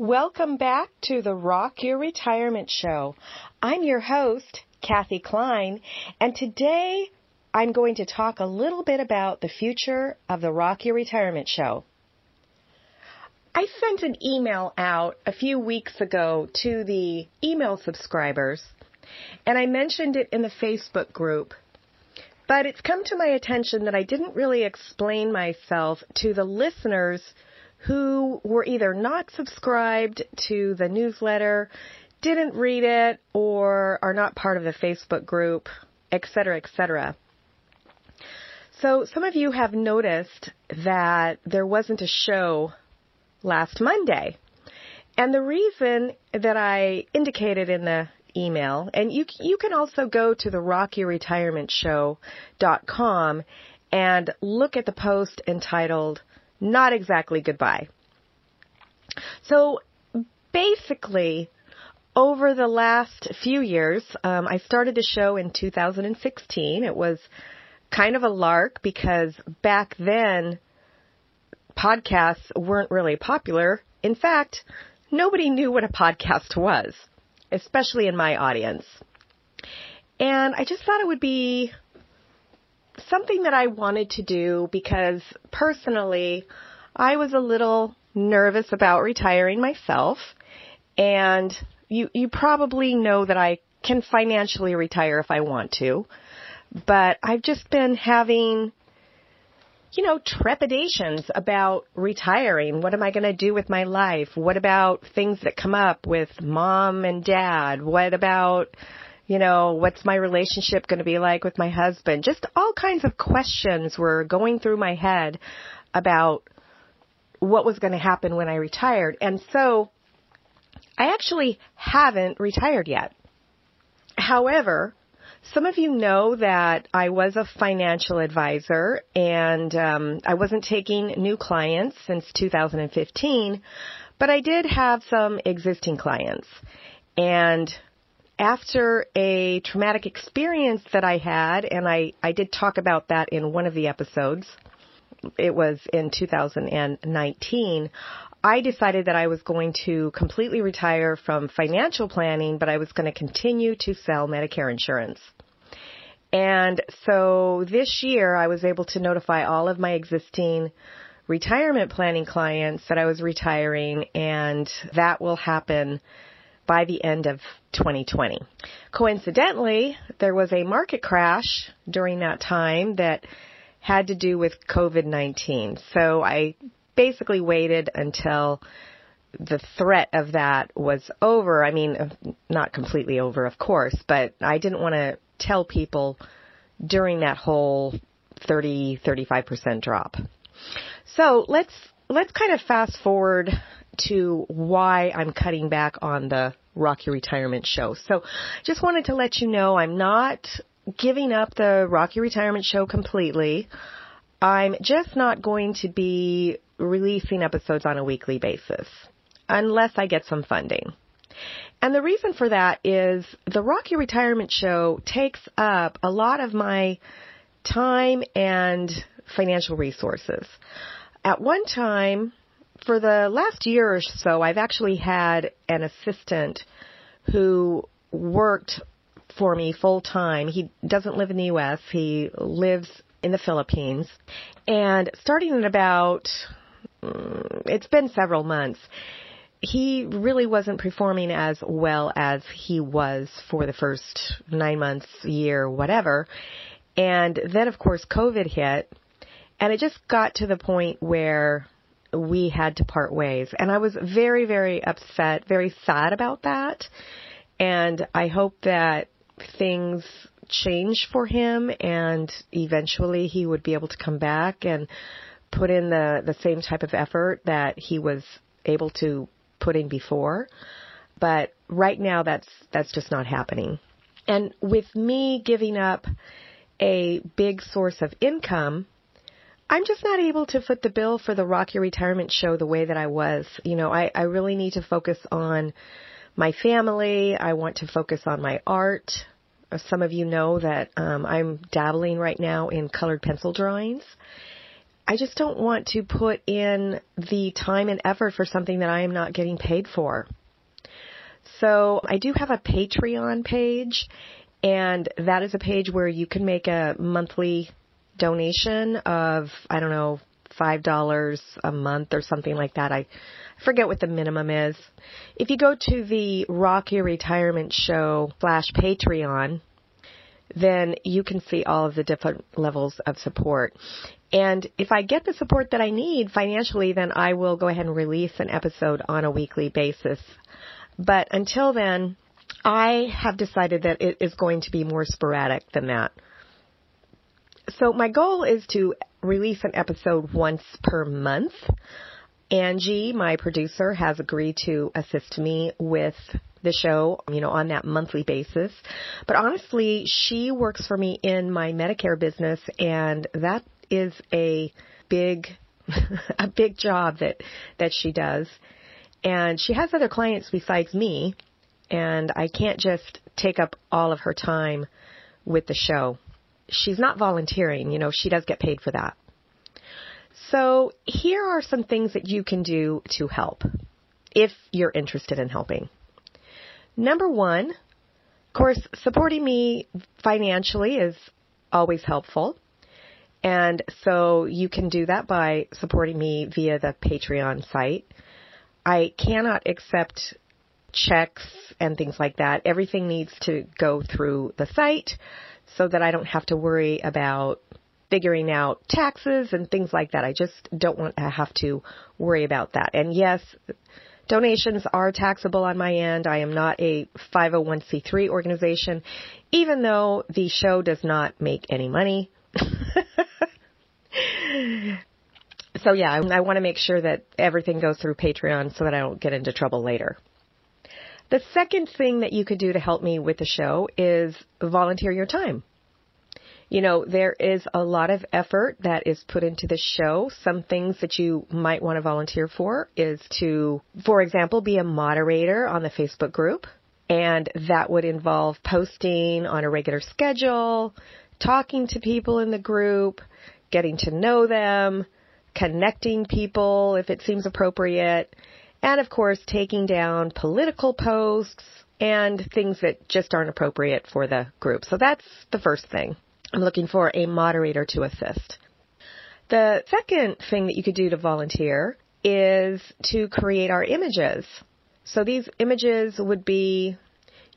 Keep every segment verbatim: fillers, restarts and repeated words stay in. Welcome back to the Rock Your Retirement Show. I'm your host, Kathy Klein, and today I'm going to talk a little bit about the future of the Rock Your Retirement Show. I sent an email out a few weeks ago to the email subscribers, and I mentioned it in the Facebook group, but it's come to my attention that I didn't really explain myself to the listeners who were either not subscribed to the newsletter, didn't read it, or are not part of the Facebook group, et cetera, et cetera. So some of you have noticed that there wasn't a show last Monday. And the reason that I indicated in the email, and you you can also go to the rock your retirement show dot com and look at the post entitled, Not Exactly Goodbye. So basically, over the last few years, um, I started the show in two thousand sixteen. It was kind of a lark because back then, podcasts weren't really popular. In fact, nobody knew what a podcast was, especially in my audience. And I just thought it would be something that I wanted to do because personally, I was a little nervous about retiring myself. And you, you probably know that I can financially retire if I want to, but I've just been having, you know, trepidations about retiring. What am I going to do with my life? What about things that come up with mom and dad? What about, you know, what's my relationship going to be like with my husband? Just all kinds of questions were going through my head about what was going to happen when I retired. And so I actually haven't retired yet. However, some of you know that I was a financial advisor and um, I wasn't taking new clients since two thousand fifteen, but I did have some existing clients. And after a traumatic experience that I had, and I, I did talk about that in one of the episodes, it was in two thousand nineteen, I decided that I was going to completely retire from financial planning, but I was going to continue to sell Medicare insurance. And so this year, I was able to notify all of my existing retirement planning clients that I was retiring, and that will happen by the end of twenty twenty. Coincidentally, there was a market crash during that time that had to do with covid nineteen. So I basically waited until the threat of that was over. I mean, not completely over, of course, but I didn't want to tell people during that whole thirty, thirty-five percent drop. So let's let's kind of fast forward to why I'm cutting back on the Rock Your Retirement Show. So just wanted to let you know I'm not giving up the Rock Your Retirement Show completely. I'm just not going to be releasing episodes on a weekly basis unless I get some funding. And the reason for that is the Rock Your Retirement Show takes up a lot of my time and financial resources. At one time, for the last year or so, I've actually had an assistant who worked for me full time. He doesn't live in the U S. He lives in the Philippines. And starting in about, it's been several months, he really wasn't performing as well as he was for the first nine months, year, whatever. And then, of course, COVID hit, and it just got to the point where we had to part ways. And I was very, very upset, very sad about that. And I hope that things change for him and eventually he would be able to come back and put in the, the same type of effort that he was able to put in before. But right now that's, that's just not happening. And with me giving up a big source of income, I'm just not able to foot the bill for the Rock Your Retirement Show the way that I was. You know, I, I really need to focus on my family. I want to focus on my art. Some of you know that um, I'm dabbling right now in colored pencil drawings. I just don't want to put in the time and effort for something that I am not getting paid for. So I do have a Patreon page, and that is a page where you can make a monthly donation of, I don't know, five dollars a month or something like that. I forget what the minimum is. If you go to the Rock Your Retirement Show slash Patreon, then you can see all of the different levels of support. And if I get the support that I need financially, then I will go ahead and release an episode on a weekly basis. But until then, I have decided that it is going to be more sporadic than that. So my goal is to release an episode once per month. Angie, my producer, has agreed to assist me with the show, you know, on that monthly basis. But honestly, she works for me in my Medicare business, and that is a big, a big job that, that she does. And she has other clients besides me, and I can't just take up all of her time with the show. She's not volunteering, you know, she does get paid for that. So here are some things that you can do to help if you're interested in helping. Number one, of course, supporting me financially is always helpful. And so you can do that by supporting me via the Patreon site. I cannot accept checks and things like that. Everything needs to go through the site, so that I don't have to worry about figuring out taxes and things like that. I just don't want to have to worry about that. And yes, donations are taxable on my end. I am not a five oh one c three organization, even though the show does not make any money. So yeah, I, I want to make sure that everything goes through Patreon so that I don't get into trouble later. The second thing that you could do to help me with the show is volunteer your time. You know, there is a lot of effort that is put into the show. Some things that you might want to volunteer for is to, for example, be a moderator on the Facebook group. And that would involve posting on a regular schedule, talking to people in the group, getting to know them, connecting people if it seems appropriate. And, of course, taking down political posts and things that just aren't appropriate for the group. So that's the first thing. I'm looking for a moderator to assist. The second thing that you could do to volunteer is to create our images. So these images would be,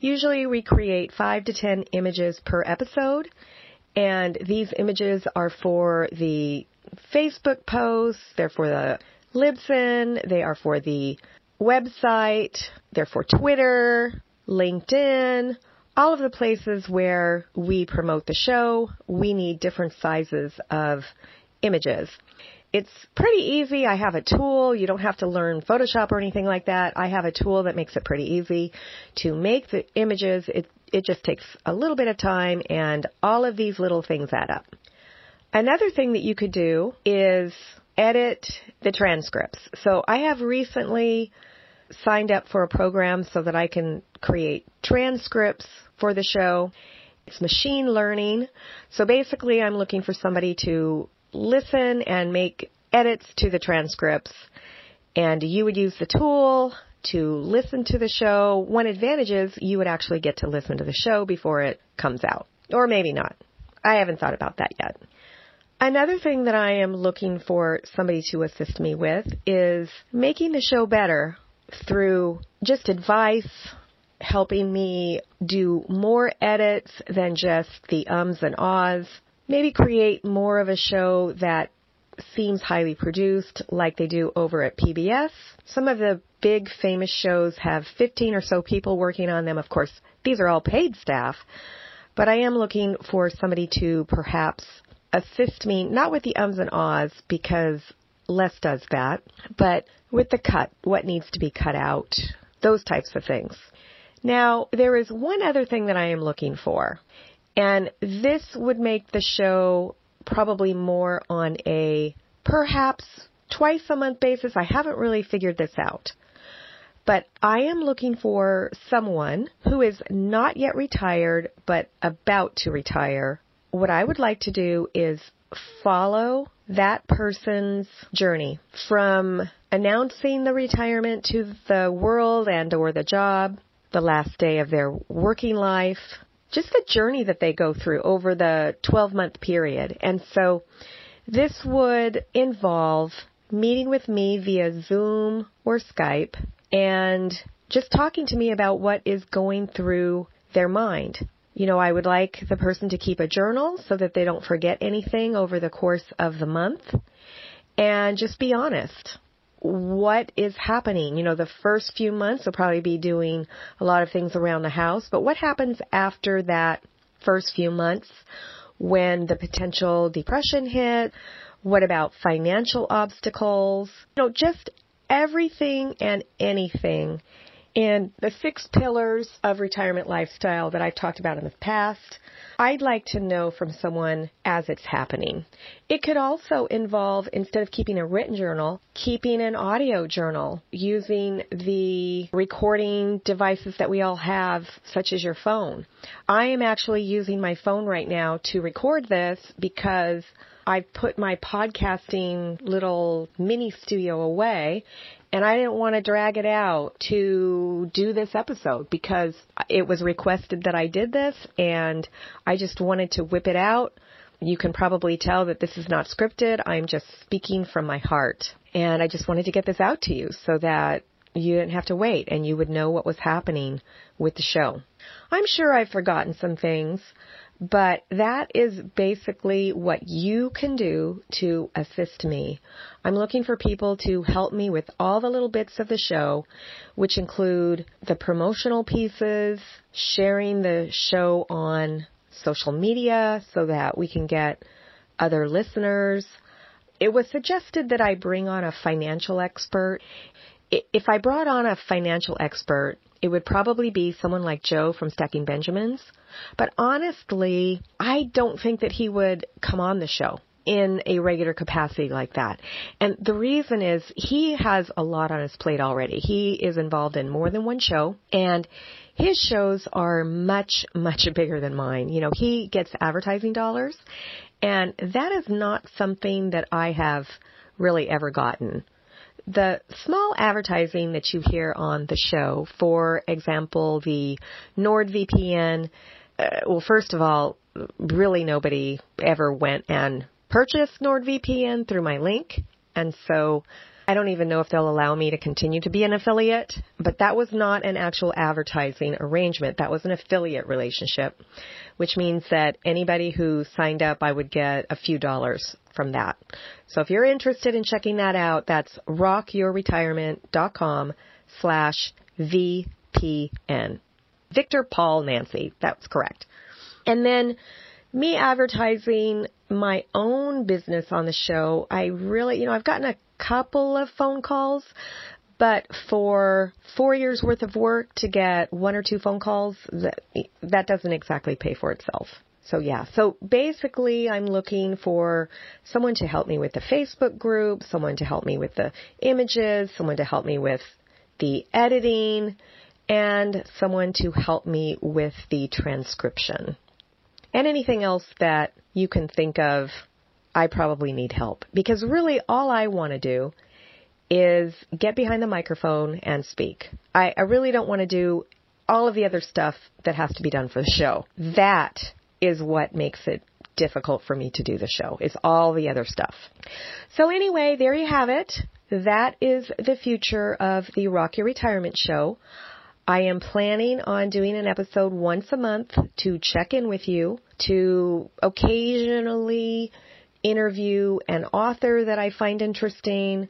usually we create five to ten images per episode. And these images are for the Facebook posts, they're for the Libsyn, they are for the website, they're for Twitter, LinkedIn, all of the places where we promote the show. We need different sizes of images. It's pretty easy. I have a tool. You don't have to learn Photoshop or anything like that. I have a tool that makes it pretty easy to make the images. It, it just takes a little bit of time, and all of these little things add up. Another thing that you could do is edit the transcripts. So I have recently signed up for a program so that I can create transcripts for the show. It's machine learning. So basically, I'm looking for somebody to listen and make edits to the transcripts. And you would use the tool to listen to the show. One advantage is you would actually get to listen to the show before it comes out. Or maybe not. I haven't thought about that yet. Another thing that I am looking for somebody to assist me with is making the show better through just advice, helping me do more edits than just the ums and ahs, maybe create more of a show that seems highly produced like they do over at P B S. Some of the big famous shows have fifteen or so people working on them. Of course, these are all paid staff, but I am looking for somebody to perhaps assist me, not with the ums and ahs, because Les does that, but with the cut, what needs to be cut out, those types of things. Now, there is one other thing that I am looking for, and this would make the show probably more on a perhaps twice a month basis. I haven't really figured this out, but I am looking for someone who is not yet retired, but about to retire. What I would like to do is follow that person's journey from announcing the retirement to the world and or the job, the last day of their working life, just the journey that they go through over the twelve-month period. And so this would involve meeting with me via Zoom or Skype and just talking to me about what is going through their mind. You know, I would like the person to keep a journal so that they don't forget anything over the course of the month, and just be honest. What is happening? You know, the first few months will probably be doing a lot of things around the house, but what happens after that first few months when the potential depression hit? What about financial obstacles? You know, just everything and anything. And the six pillars of retirement lifestyle that I've talked about in the past, I'd like to know from someone as it's happening. It could also involve, instead of keeping a written journal, keeping an audio journal using the recording devices that we all have, such as your phone. I am actually using my phone right now to record this because I've put my podcasting little mini studio away, and I didn't want to drag it out to do this episode because it was requested that I did this, and I just wanted to whip it out. You can probably tell that this is not scripted. I'm just speaking from my heart, and I just wanted to get this out to you so that you didn't have to wait and you would know what was happening with the show. I'm sure I've forgotten some things, but that is basically what you can do to assist me. I'm looking for people to help me with all the little bits of the show, which include the promotional pieces, sharing the show on social media so that we can get other listeners. It was suggested that I bring on a financial expert. If I brought on a financial expert, it would probably be someone like Joe from Stacking Benjamins. But honestly, I don't think that he would come on the show in a regular capacity like that. And the reason is he has a lot on his plate already. He is involved in more than one show, and his shows are much, much bigger than mine. You know, he gets advertising dollars, and that is not something that I have really ever gotten. The small advertising that you hear on the show, for example, the NordVPN, uh, well, first of all, really nobody ever went and purchased NordVPN through my link. And so I don't even know if they'll allow me to continue to be an affiliate, but that was not an actual advertising arrangement. That was an affiliate relationship, which means that anybody who signed up, I would get a few dollars from that. So if you're interested in checking that out, that's rock your retirement dot com slash V P N. Victor Paul Nancy, that's correct. And then me advertising my own business on the show, I really, you know, I've gotten a couple of phone calls, but for four years worth of work to get one or two phone calls, that, that doesn't exactly pay for itself. So yeah, so basically I'm looking for someone to help me with the Facebook group, someone to help me with the images, someone to help me with the editing, and someone to help me with the transcription. And anything else that you can think of, I probably need help. Because really all I want to do is get behind the microphone and speak. I, I really don't want to do all of the other stuff that has to be done for the show. That is what makes it difficult for me to do the show. It's all the other stuff. So anyway, there you have it. That is the future of the Rock Your Retirement Show. I am planning on doing an episode once a month to check in with you, to occasionally interview an author that I find interesting,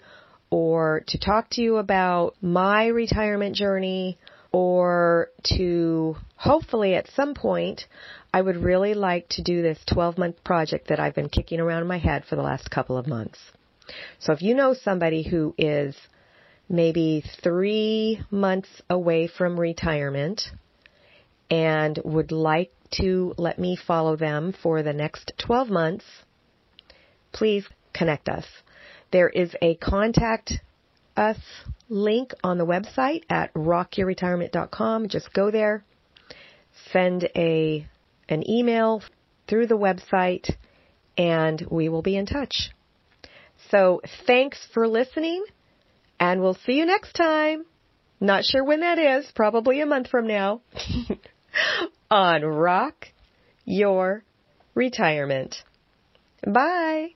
or to talk to you about my retirement journey, or to hopefully at some point, I would really like to do this twelve-month project that I've been kicking around in my head for the last couple of months. So if you know somebody who is maybe three months away from retirement and would like to let me follow them for the next twelve months, please connect us. There is a contact us link on the website at rock your retirement dot com. Just go there, send a an email through the website, and we will be in touch. So thanks for listening. And we'll see you next time. Not sure when that is, probably a month from now, on Rock Your Retirement. Bye.